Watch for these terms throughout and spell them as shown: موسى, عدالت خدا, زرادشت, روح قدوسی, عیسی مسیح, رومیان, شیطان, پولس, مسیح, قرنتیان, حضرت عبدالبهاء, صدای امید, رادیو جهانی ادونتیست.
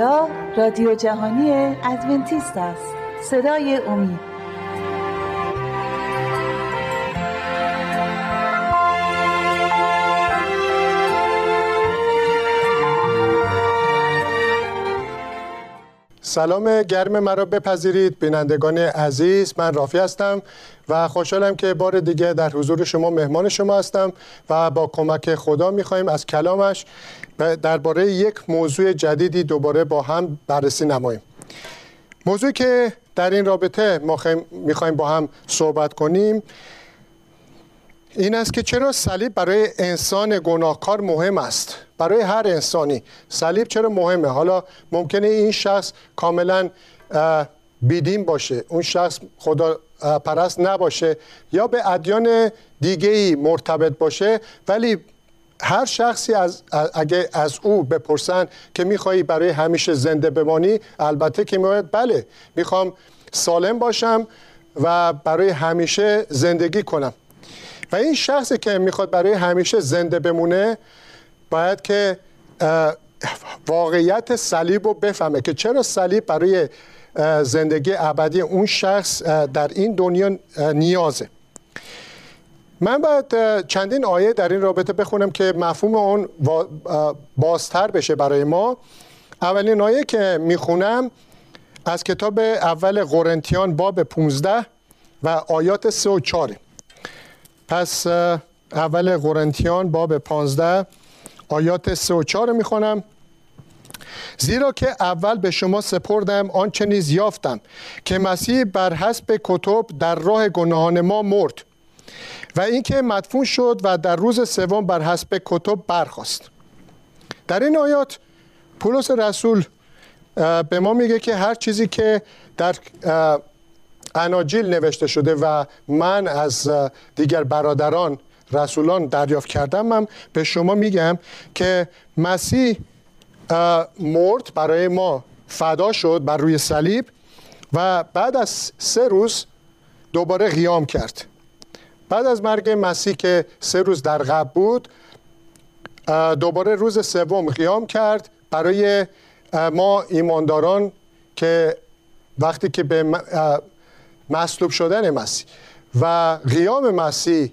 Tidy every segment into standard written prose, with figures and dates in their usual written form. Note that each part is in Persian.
اینجا رادیو جهانی ادونتیست است، صدای امید. سلام گرم مرا بپذیرید بینندگان عزیز، من رافی هستم و خوشحالم که بار دیگه در حضور شما مهمان شما هستم و با کمک خدا می‌خوایم از کلامش درباره یک موضوع جدیدی دوباره با هم بررسی نماییم. موضوعی که در این رابطه ما می‌خوایم با هم صحبت کنیم این است که چرا صلیب برای انسان گناهکار مهم است؟ برای هر انسانی صلیب چرا مهمه؟ حالا ممکنه این شخص کاملا بیدین باشه، اون شخص خدا پرست نباشه یا به ادیان دیگه‌ای مرتبط باشه، ولی هر شخصی اگه از او بپرسن که میخوایی برای همیشه زنده بمانی، البته که میگوید بله میخوام سالم باشم و برای همیشه زندگی کنم. و این شخصی که میخواد برای همیشه زنده بمونه باید که واقعیت صلیب رو بفهمه که چرا صلیب برای زندگی ابدی اون شخص در این دنیا نیازه. من باید چندین آیه در این رابطه بخونم که مفهوم اون بازتر بشه برای ما. اولین آیه که میخونم از کتاب اول قرنتیان باب 15 و آیات 3 و 4. پس اول قرنتیان باب 15 آیات 3 و 4 میخونم. زیرا که اول به شما سپردم آنچه نیز یافتم که مسیح بر حسب کتب در راه گناهان ما مرد و اینکه مدفون شد و در روز سوم بر حسب کتب برخاست. در این آیات پولس رسول به ما میگه که هر چیزی که در اناجیل نوشته شده و من از دیگر برادران رسولان دریافت کردم، هم به شما میگم که مسیح مرد برای ما، فدا شد بر روی صلیب و بعد از 3 روز دوباره قیام کرد. بعد از مرگ مسیح که 3 روز در قبر بود، دوباره روز سوم قیام کرد برای ما ایمانداران که وقتی که به مصلوب شدن مسیح و قیام مسیح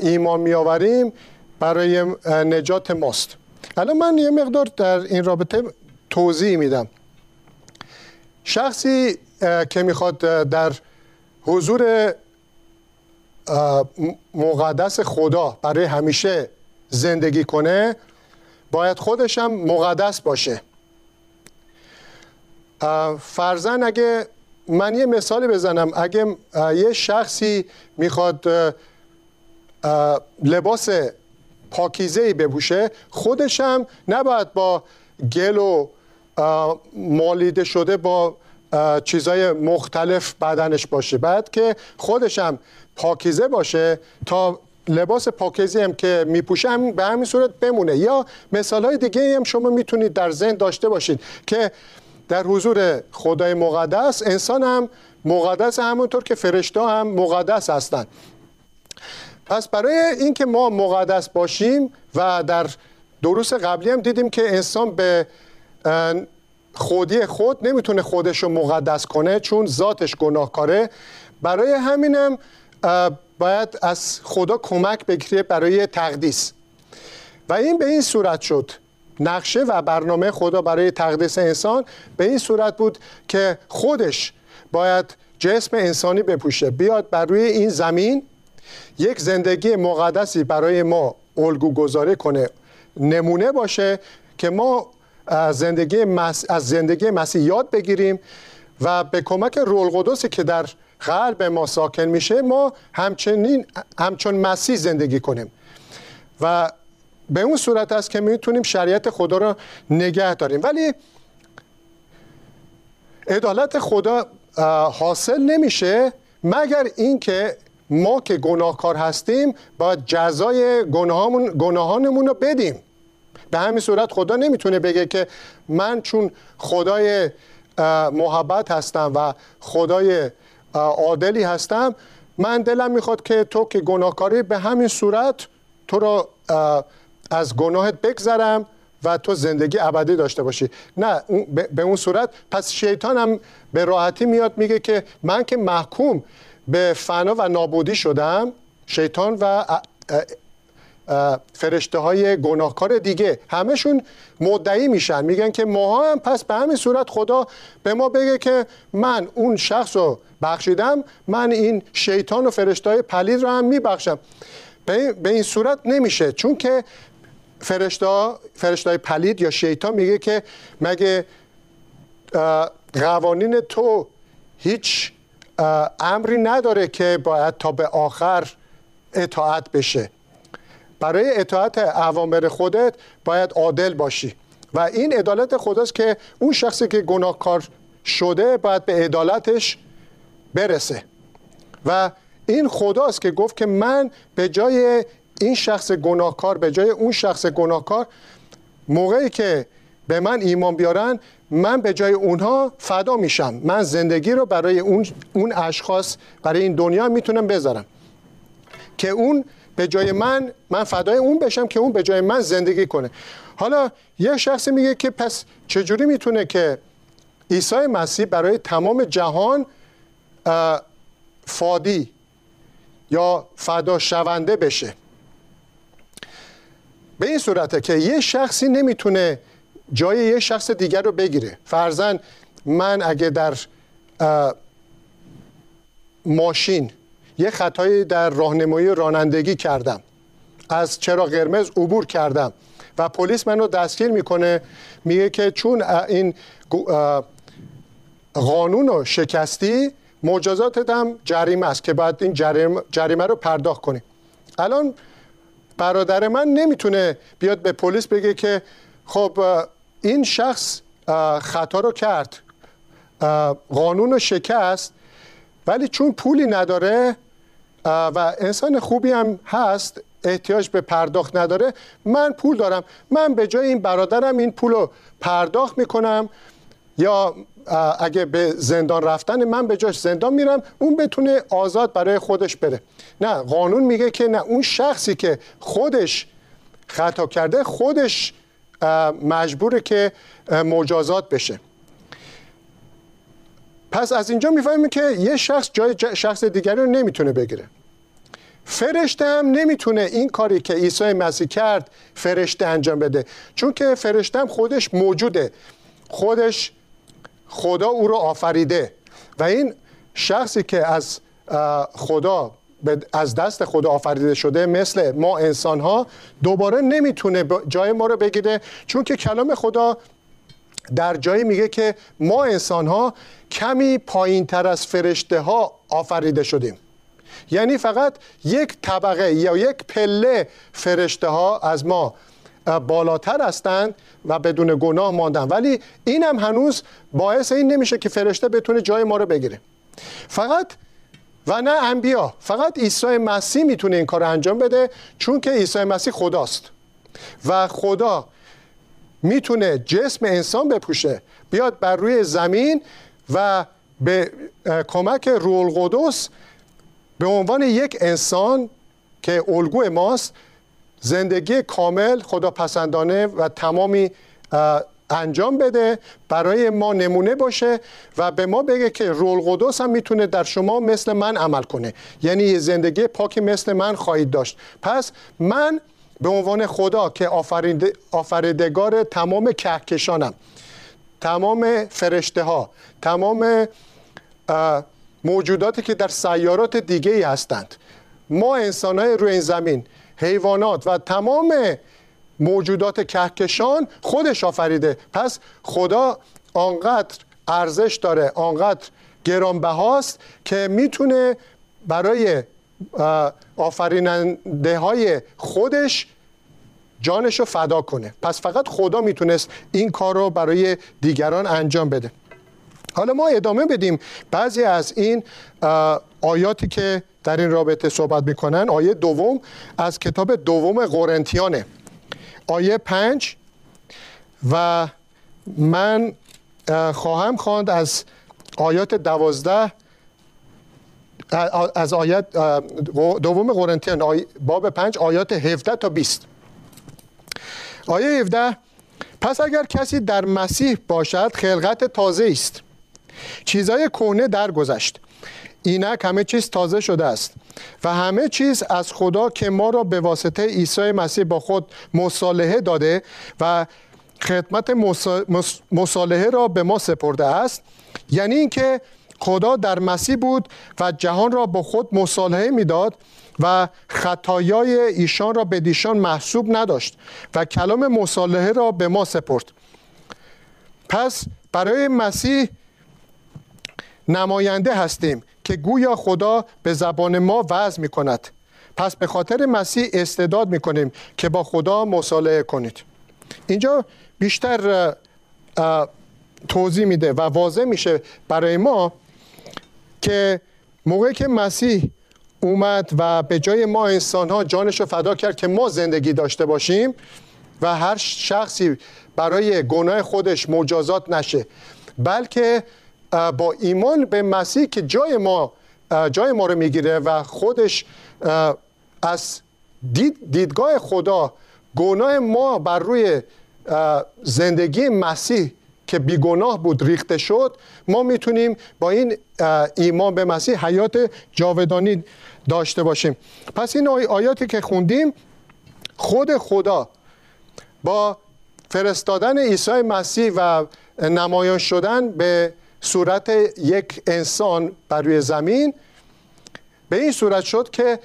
ایمان می‌آوریم برای نجات ماست. الان من یه مقدار در این رابطه توضیح میدم. شخصی که میخواد در حضور مقدس خدا برای همیشه زندگی کنه باید خودش هم مقدس باشه. فرضاً اگه من یه مثالی بزنم، اگه یه شخصی میخواد لباس پاکیزه‌ای بپوشه، خودش هم نباید با گل و مالیده شده با چیزای مختلف بدنش باشه، بعد که خودش هم پاکیزه باشه تا لباس پاکیزه هم که میپوشه هم به همین صورت بمونه. یا مثالهای دیگه هم شما میتونید در ذهن داشته باشید که در حضور خدای مقدس انسان هم مقدس، همونطور که فرشته هم مقدس هستند. پس برای اینکه ما مقدس باشیم و در دروس قبلی هم دیدیم که انسان به خودی خود نمیتونه خودش رو مقدس کنه چون ذاتش گناهکاره، برای همینم باید از خدا کمک بگیره برای تقدیس. و این به این صورت شد. نقشه و برنامه خدا برای تقدیس انسان به این صورت بود که خودش باید جسم انسانی بپوشه، بیاد بر روی این زمین یک زندگی مقدسی برای ما الگو گذاری کنه، نمونه باشه که ما از زندگی مسیح یاد بگیریم و به کمک روح قدوسی که در قلب ما ساکن میشه ما همچون مسیح زندگی کنیم و به اون صورت است که میتونیم شریعت خدا را نگه داریم. ولی عدالت خدا حاصل نمیشه مگر اینکه ما که گناهکار هستیم باید جزای گناهانمون رو بدیم. به همین صورت خدا نمیتونه بگه که من چون خدای محبت هستم و خدای عادلی هستم، من دلم میخواد که تو که گناهکاری به همین صورت تو را از گناهت بگذرم و تو زندگی ابدی داشته باشی. نه به اون صورت پس شیطان هم به راحتی میاد میگه که من که محکوم به فنا و نابودی شدم، شیطان و فرشته های گناهکار دیگه همشون مدعی میشن، میگن که ماها هم پس به همین صورت خدا به ما بگه که من اون شخص رو بخشیدم، من این شیطان و فرشته های پلید رو هم میبخشم. به این صورت نمیشه، چون که فرشته های پلید یا شیطان میگه که مگه قوانین تو هیچ امری نداره که باید تا به آخر اطاعت بشه؟ برای اطاعت اوامر خودت باید عادل باشی و این عدالت خداست که اون شخصی که گناهکار شده باید به عدالتش برسه و این خداست که گفت که من به جای این شخص گناهکار، به جای اون شخص گناهکار، موقعی که به من ایمان بیارن من به جای اونها فدا میشم، من زندگی رو برای اون اشخاص، برای این دنیا میتونم بذارم که اون به جای من فدای اون بشم، که اون به جای من زندگی کنه. حالا یه شخصی میگه که پس چجوری میتونه که عیسی مسیح برای تمام جهان فادی یا فدا شونده بشه؟ به این صورته که یه شخصی نمیتونه جای یه شخص دیگر رو بگیره. فرضاً من اگه در ماشین یه خطایی در راهنمایی رانندگی کردم، از چراغ قرمز عبور کردم و پلیس منو دستگیر میکنه، میگه که چون این قانون رو شکستی مجازاتت هم جریمه است که باید این جریمه رو پرداخت کنی. الان برادر من نمیتونه بیاد به پلیس بگه که خب این شخص خطا رو کرد، قانون رو شکست، ولی چون پولی نداره و انسان خوبی هم هست، احتیاج به پرداخت نداره، من پول دارم، من به جای این برادرم این پول رو پرداخت میکنم، یا اگه به زندان رفتن من به جاش زندان میرم، اون بتونه آزاد برای خودش بره. نه، قانون میگه که نه، اون شخصی که خودش خطا کرده خودش مجبوره که مجازات بشه. پس از اینجا میفهمیم که یه شخص جای شخص دیگری رو نمیتونه بگیره. فرشته هم نمیتونه این کاری که عیسی مسیح کرد فرشته انجام بده، چون که فرشته هم خودش موجوده، خودش خدا او رو آفریده و این شخصی که از خدا، از دست خدا آفریده شده، مثل ما انسان ها، دوباره نمیتونه جای ما رو بگیره، چون که کلام خدا در جایی میگه که ما انسان ها کمی پایین تر از فرشته ها آفریده شدیم. یعنی فقط یک طبقه یا یک پله فرشته ها از ما بالاتر هستند و بدون گناه ماندن، ولی این هم هنوز باعث این نمیشه که فرشته بتونه جای ما رو بگیره. فقط و نه انبیا، فقط عیسی مسیح میتونه این کار رو انجام بده، چون که عیسی مسیح خداست و خدا میتونه جسم انسان بپوشه، بیاد بر روی زمین و به کمک روح القدس به عنوان یک انسان که الگوی ماست زندگی کامل خداپسندانه و تمامی انجام بده، برای ما نمونه باشه و به ما بگه که روح القدس هم میتونه در شما مثل من عمل کنه، یعنی زندگی پاکی مثل من خواهید داشت. پس من به عنوان خدا که آفریدگار تمام کهکشانم، تمام فرشته ها، تمام موجوداتی که در سیارات دیگه ای هستند، ما انسان های روی این زمین، حیوانات و تمام موجودات کهکشان خودش آفریده. پس خدا آنقدر ارزش داره، آنقدر گرانبهاست که میتونه برای آفریننده های خودش جانش رو فدا کنه. پس فقط خدا میتونست این کار رو برای دیگران انجام بده. حالا ما ادامه بدیم بعضی از این آیاتی که در این رابطه صحبت میکنن. آیه دوم از کتاب دوم قرنتیانه، آیه 5، و من خواهم خواند از آیات 12 از آیه دوم قرنتیان باب 5 آیات 17 تا 20. آیه 17 پس اگر کسی در مسیح باشد خلقت تازه است. چیزهای کهنه درگذشت. اینک همه چیز تازه شده است و همه چیز از خدا که ما را به واسطه عیسی مسیح با خود مصالحه داده و خدمت مصالحه را به ما سپرده است، یعنی اینکه خدا در مسیح بود و جهان را با خود مصالحه میداد و خطایای ایشان را به دیشان محسوب نداشت و کلام مصالحه را به ما سپرد. پس برای مسیح نماینده هستیم که گویا خدا به زبان ما وعظ می کند. پس به خاطر مسیح استعداد می کنیم که با خدا مصالحه کنید. اینجا بیشتر توضیح میده و واضح میشه برای ما که موقعی که مسیح اومد و به جای ما انسان‌ها جانش رو فدا کرد که ما زندگی داشته باشیم و هر شخصی برای گناه خودش مجازات نشه، بلکه با ایمان به مسیح که جای ما رو میگیره و خودش از دیدگاه خدا گناه ما بر روی زندگی مسیح که بیگناه بود ریخته شد، ما میتونیم با این ایمان به مسیح حیات جاودانی داشته باشیم. پس این آیاتی که خوندیم، خود خدا با فرستادن عیسی مسیح و نمایان شدن به صورت یک انسان بر روی زمین، به این صورت شد که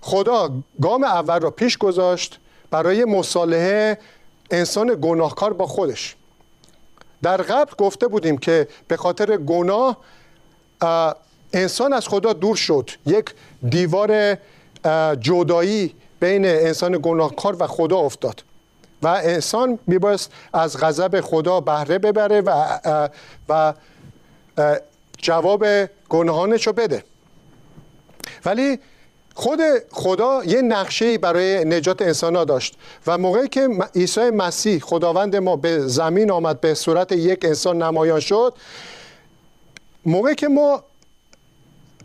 خدا گام اول را پیش گذاشت برای مصالحه انسان گناهکار با خودش. در قبل گفته بودیم که به خاطر گناه انسان از خدا دور شد، یک دیوار جدایی بین انسان گناهکار و خدا افتاد و انسان میبایست از غضب خدا بهره ببره و جواب گناهانش رو بده. ولی خود خدا یه نقشه‌ای برای نجات انسان‌ها داشت و موقعی که عیسی مسیح خداوند ما به زمین آمد، به صورت یک انسان نمایان شد، موقعی که ما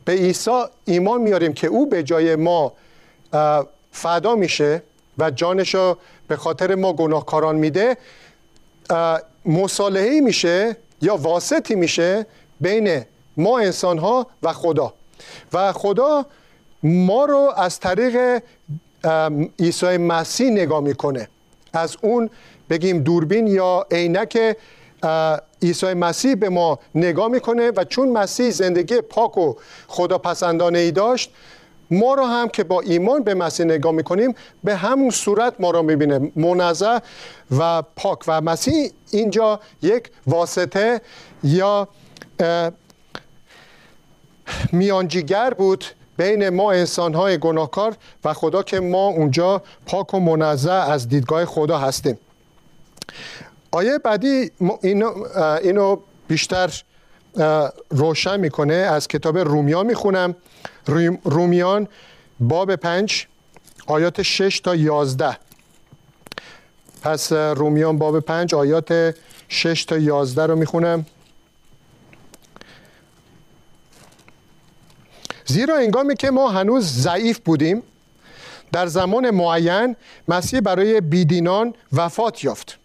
به عیسی ایمان میاریم که او به جای ما فدا میشه و جانش رو به خاطر ما گناهکاران میده، مصالحه‌ای میشه یا واسطی میشه بین ما انسان‌ها و خدا، و خدا ما رو از طریق عیسی مسیح نگاه میکنه. از اون بگیم دوربین یا عینک عیسی مسیح به ما نگاه میکنه و چون مسیح زندگی پاک و خداپسندانه ای داشت، ما رو هم که با ایمان به مسیح نگاه میکنیم به همون صورت ما رو میبینه، منزه و پاک. و مسیح اینجا یک واسطه یا میانجیگر بود بین ما انسان‌های گناهکار و خدا که ما اونجا پاک و منزه از دیدگاه خدا هستیم. آیه بعدی اینو بیشتر روشن میکنه. از کتاب رومیان میخونم. رومیان باب 5 آیات 6 تا 11. پس رومیان باب 5 آیات 6 تا 11 رو میخونم. زیرا هنگامی که ما هنوز ضعیف بودیم، در زمان معین مسیح برای بیدینان وفات یافت.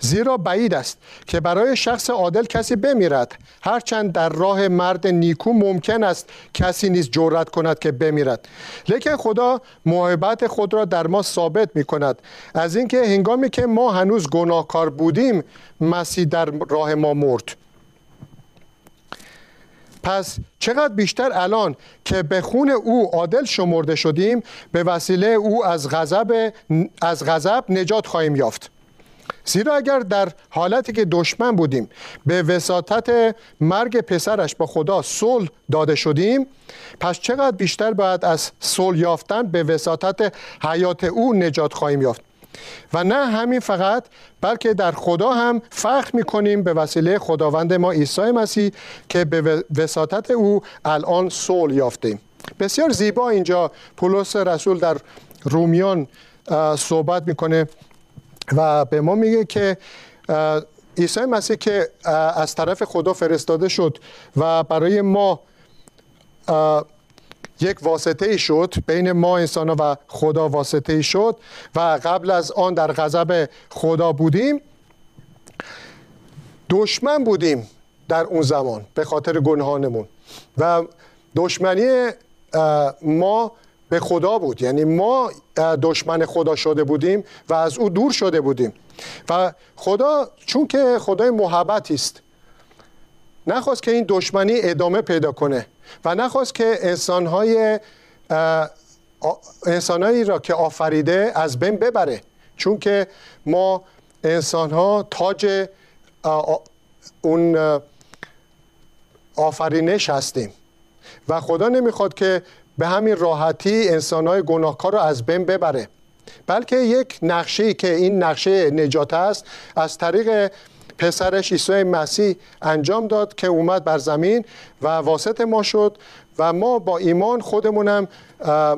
زیرا بعید است که برای شخص عادل کسی بمیرد، هرچند در راه مرد نیکو ممکن است کسی نیز جرأت کند که بمیرد. لیکن خدا محبت خود را در ما ثابت می کند، از اینکه هنگامی که ما هنوز گناهکار بودیم مسیح در راه ما مرد. پس چقدر بیشتر الان که به خون او عادل شمرده شدیم، به وسیله او از غضب نجات خواهیم یافت. زیرا اگر در حالتی که دشمن بودیم به وساطت مرگ پسرش با خدا صلح داده شدیم، پس چقدر بیشتر باید از صلح یافتن به وساطت حیات او نجات خواهیم یافت. و نه همین فقط، بلکه در خدا هم فخر می‌کنیم به وسیله خداوند ما عیسی مسیح که به وساطت او الان صلح یافتیم. بسیار زیبا اینجا پولس رسول در رومیان صحبت می‌کنه و به ما میگه که عیسی مسیح که از طرف خدا فرستاده شد و برای ما یک واسطه‌ای شد، بین ما انسان‌ها و خدا واسطه‌ای شد، و قبل از آن در غضب خدا بودیم، دشمن بودیم در اون زمان به خاطر گناهانمون و دشمنی ما به خدا بود، یعنی ما دشمن خدا شده بودیم و از او دور شده بودیم. و خدا چون که خدای محبتی است نخواست که این دشمنی ادامه پیدا کنه و نخواست که انسانهایی را که آفریده از بین ببره، چون که ما انسانها تاج اون آفرینش هستیم و خدا نمیخواد که به همین راحتی انسانهای گناهکار را از بین ببره، بلکه یک نقشه‌ای که این نقشه نجات است از طریق پسرش عیسی مسیح انجام داد که اومد بر زمین و واسط ما شد و ما با ایمان خودمونم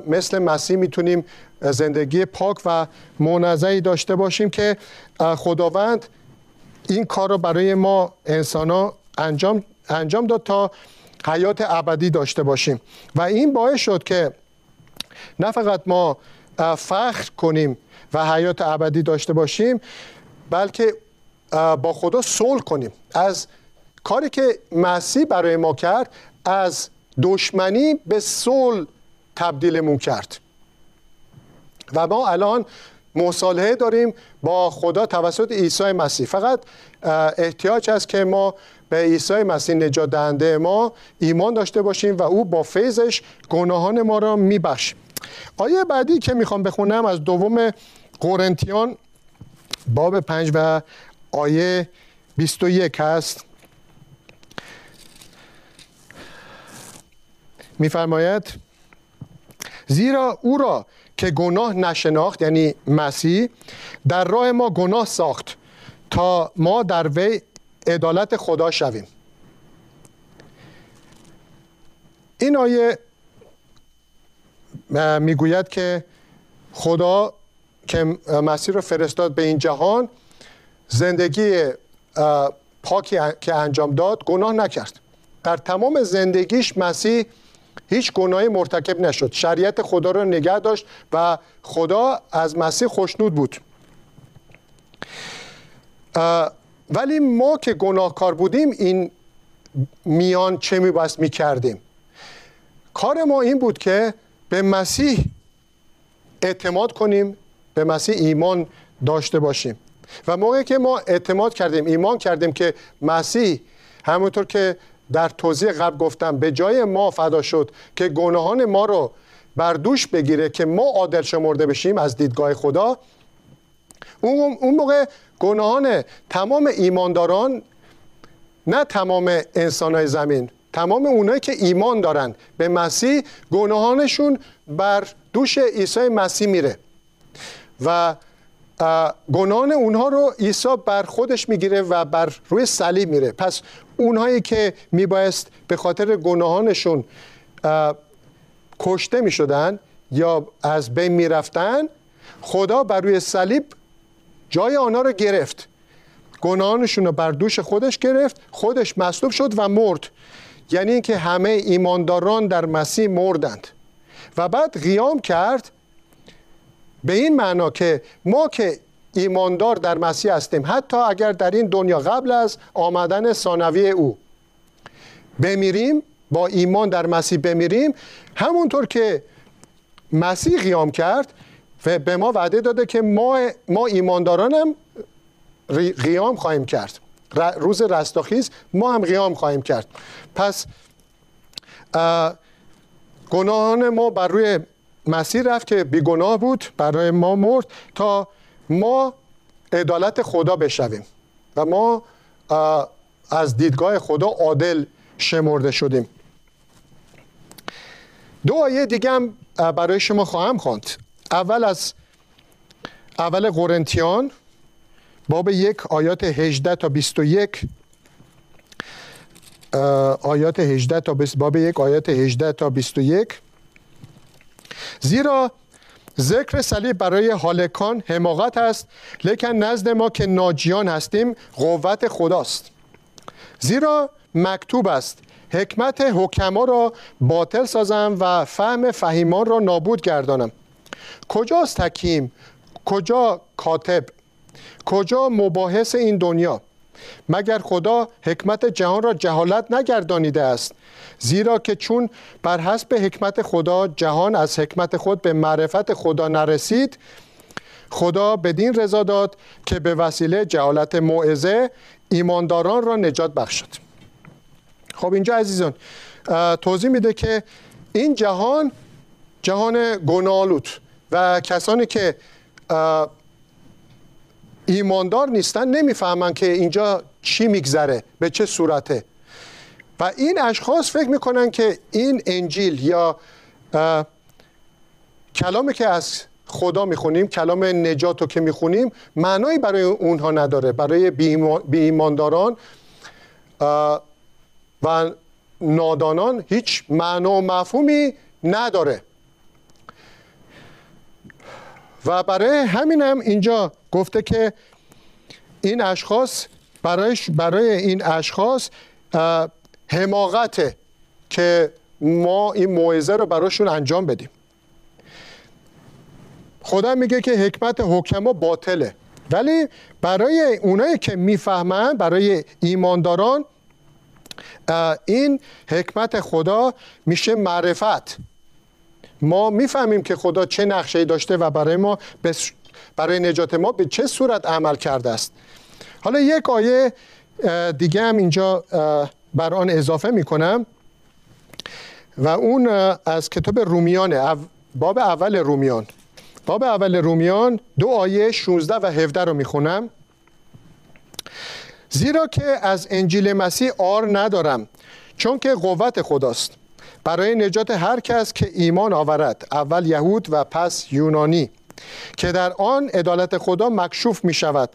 مثل مسیح میتونیم زندگی پاک و منزهی داشته باشیم که خداوند این کار رو برای ما انسان‌ها انجام داد تا حیات ابدی داشته باشیم. و این باعث شد که نه فقط ما فخر کنیم و حیات ابدی داشته باشیم، بلکه با خدا صلح کنیم. از کاری که مسیح برای ما کرد، از دشمنی به صلح تبدیلمون کرد و ما الان مصالحه داریم با خدا توسط عیسی مسیح. فقط احتیاج است که ما به عیسی مسیح نجات دهنده ما ایمان داشته باشیم و او با فیضش گناهان ما را میبخشه. آیه بعدی که میخوام بخونم از دوم قرنتیان باب 5 و آیه 21 هست. میفرماید زیرا او را که گناه نشناخت، یعنی مسیح، در راه ما گناه ساخت تا ما در وی عدالت خدا شویم. این آیه میگوید که خدا که مسیح را فرستاد به این جهان، زندگی پاکی که انجام داد گناه نکرد. در تمام زندگیش مسیح هیچ گناهی مرتکب نشد، شریعت خدا را نگه داشت و خدا از مسیح خوشنود بود. ولی ما که گناهکار بودیم این میان چه میبست میکردیم؟ کار ما این بود که به مسیح اعتماد کنیم، به مسیح ایمان داشته باشیم و موقعی که ما اعتماد کردیم، ایمان کردیم که مسیح همونطور که در توضیح قبل گفتم به جای ما فدا شد که گناهان ما رو بردوش بگیره که ما عادل شمرده بشیم از دیدگاه خدا، اون موقع گناهان تمام ایمانداران، نه تمام انسان‌های زمین، تمام اونایی که ایمان دارن به مسیح، گناهانشون بر دوش عیسی مسیح میره و گناهان اونها رو عیسی بر خودش میگیره و بر روی صلیب میره. پس اونهایی که میبایست به خاطر گناهانشون کشته میشدن یا از بین میرفتن، خدا بر روی صلیب جای آنها رو گرفت، گناهانشون رو بر دوش خودش گرفت، خودش مصلوب شد و مرد. یعنی اینکه همه ایمانداران در مسیح مردند و بعد قیام کرد، به این معنا که ما که ایماندار در مسیح هستیم، حتی اگر در این دنیا قبل از آمدن ثانویه او بمیریم، با ایمان در مسیح بمیریم، همونطور که مسیح قیام کرد و به ما وعده داده که ما ایمانداران هم قیام خواهیم کرد، روز رستاخیز ما هم قیام خواهیم کرد. پس گناهان ما بر روی مسیح رفت که بیگناه بود، برای ما مرد تا ما عدالت خدا بشویم و ما از دیدگاه خدا عادل شمرده شدیم. دو آیه دیگه هم برای شما خواهم خواند. اول از اول قرنتیان باب 1 آیات 18 تا 21 آیات 18 تا باب 1 آیات 18 تا 21 زیرا ذکر صلیب برای هالکان حماقت است، لیکن نزد ما که ناجیان هستیم قوت خداست. زیرا مکتوب است حکمت حکما را باطل سازم و فهم فهیمان را نابود گردانم. کجاست حکیم؟ کجا کاتب؟ کجا مباحث این دنیا؟ مگر خدا حکمت جهان را جهالت نگردانیده است؟ زیرا که چون بر حسب حکمت خدا جهان از حکمت خود به معرفت خدا نرسید، خدا بدین رضا داد که به وسیله جهالت موعظه ایمانداران را نجات بخشد. خب اینجا عزیزان توضیح میده که این جهان گناهآلود و کسانی که ایماندار نیستن نمیفهمن که اینجا چی میگذره، به چه صورته، و این اشخاص فکر میکنن که این انجیل یا کلامی که از خدا میخونیم، کلام نجات رو که میخونیم، معنایی برای اونها نداره، برای بی‌ایمانداران و نادانان هیچ معنا و مفهومی نداره. و برای همین هم اینجا گفته که این اشخاص برای این اشخاص حماقته که ما این موعظه رو براشون انجام بدیم. خدا میگه که حکمت حکما باطله، ولی برای اونایی که میفهمن، برای ایمانداران، این حکمت خدا میشه معرفت. ما میفهمیم که خدا چه نقشه‌ای داشته و برای نجات ما به چه صورت عمل کرده است. حالا یک آیه دیگه هم اینجا بر آن اضافه میکنم و اون از کتاب رومیانه، باب اول رومیان 2 آیه 16 و 17 رو میخونم. زیرا که از انجیل مسیح عار ندارم، چون که قوت خداست برای نجات هر کس که ایمان آورد، اول یهود و پس یونانی، که در آن عدالت خدا مکشوف می شود،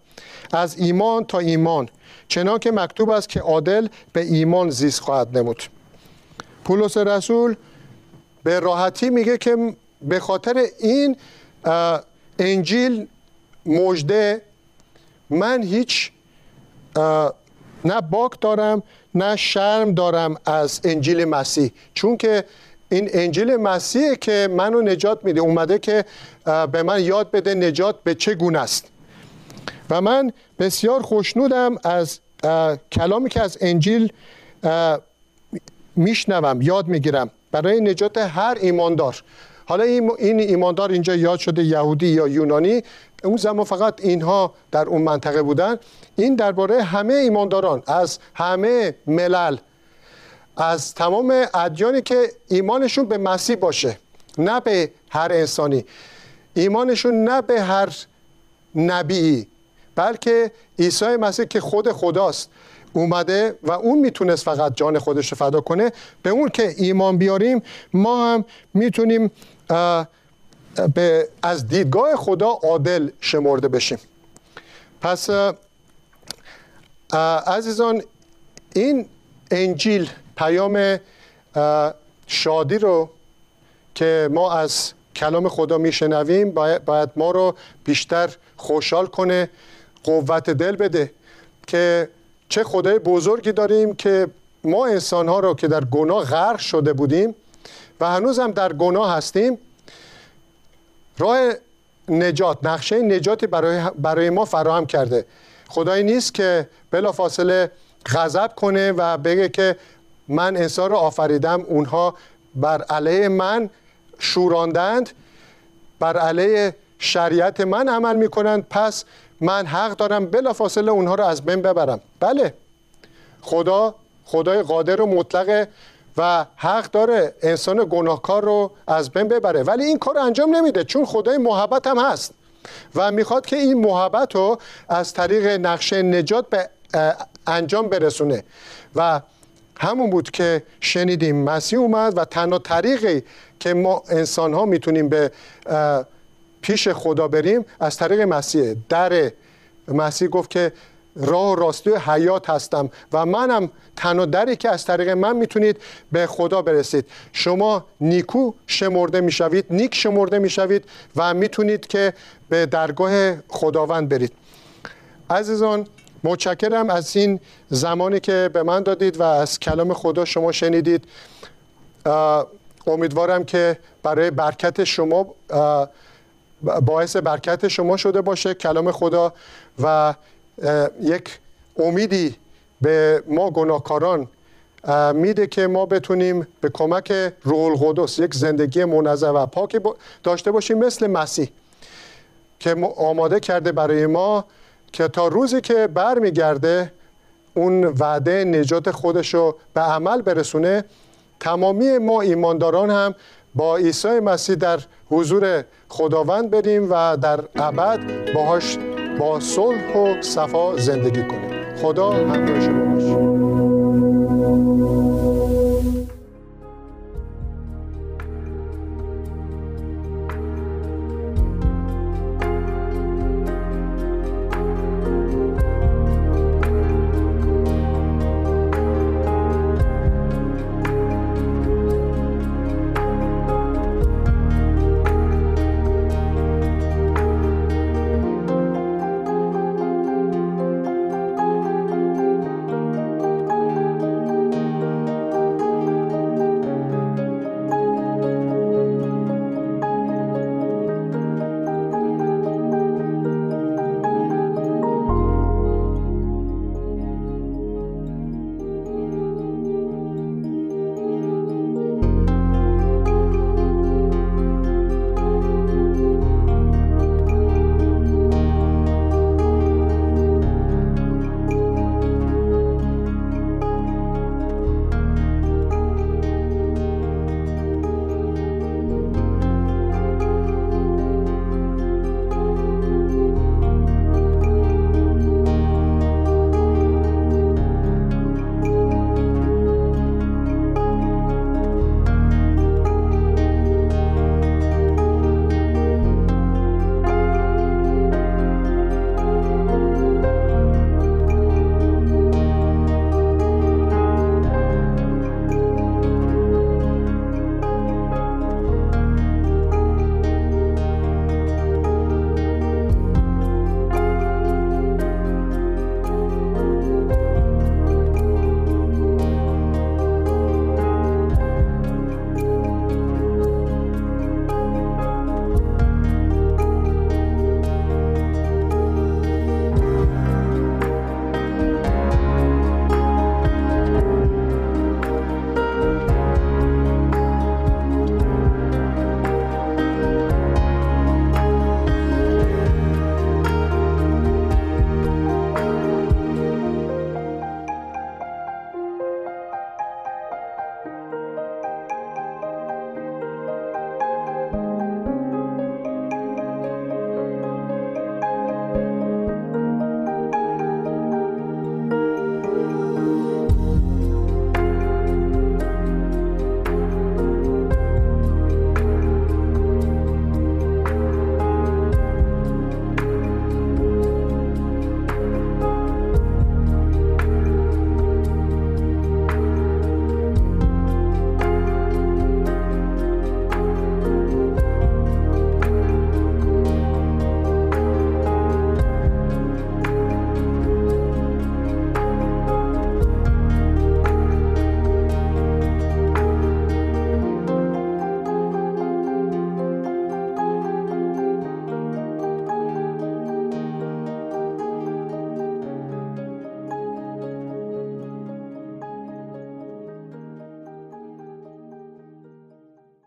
از ایمان تا ایمان، چنانکه مکتوب است که عادل به ایمان زیست خواهد نمود. پولس رسول به راحتی میگه که به خاطر این انجیل مژده من هیچ نه باک دارم نه شرم دارم از انجیل مسیح، چون که این انجیل مسیحه که منو نجات میده، اومده که به من یاد بده نجات به چه گونه است. و من بسیار خوشنودم از کلامی که از انجیل میشنوم، یاد میگیرم برای نجات هر ایماندار. حالا این ایماندار اینجا یاد شده یهودی یا یونانی، اون زمان فقط اینها در اون منطقه بودن. این درباره همه ایمانداران از همه ملل، از تمام ادیانی که ایمانشون به مسیح باشه، نه به هر انسانی، ایمانشون نه به هر نبی، بلکه عیسی مسیح که خود خداست اومده و اون میتونست فقط جان خودش رو فدا کنه. به اون که ایمان بیاریم ما هم میتونیم از دیدگاه خدا عادل شمرده بشیم. پس عزیزان این انجیل پیام شادی رو که ما از کلام خدا میشنویم باید ما رو بیشتر خوشحال کنه، قوت دل بده که چه خدای بزرگی داریم که ما انسانها رو که در گناه غرق شده بودیم و هنوز هم در گناه هستیم، راه نجات، نقشه نجاتی برای ما فراهم کرده. خدایی نیست که بلافاصله غضب کنه و بگه که من انسان رو آفریدم، اونها بر علیه من شوراندند، بر علیه شریعت من عمل میکنند، پس من حق دارم بلافاصله اونها رو از بین ببرم. بله، خدا خدای قادر و مطلقه و حق داره انسان گناهکار رو از بین ببره، ولی این کار انجام نمیده، چون خدای محبت هم هست و میخواد که این محبت رو از طریق نقشه نجات به انجام برسونه. و همون بود که شنیدیم مسیح اومد و تنها طریقی که ما انسان ها میتونیم به پیش خدا بریم از طریق مسیح. در مسیح گفت که راه و راستی و حیات هستم و منم تنها دری که از طریق من میتونید به خدا برسید. شما نیکو شمرده میشوید، نیک شمرده میشوید و میتونید که به درگاه خداوند برید. عزیزان متشکرم از این زمانی که به من دادید و از کلام خدا شما شنیدید. امیدوارم که برای برکت شما، باعث برکت شما شده باشه کلام خدا و یک امیدی به ما گناهکاران میده که ما بتونیم به کمک روح قدوس یک زندگی منظم و پاکی داشته باشیم، مثل مسیح که آماده کرده برای ما که تا روزی که بر میگرده اون وعده نجات خودشو به عمل برسونه. تمامی ما ایمانداران هم با عیسی مسیح در حضور خداوند بریم و در ابد باهاش با صلح و صفا زندگی کنیم. خدا همراه شما باشه.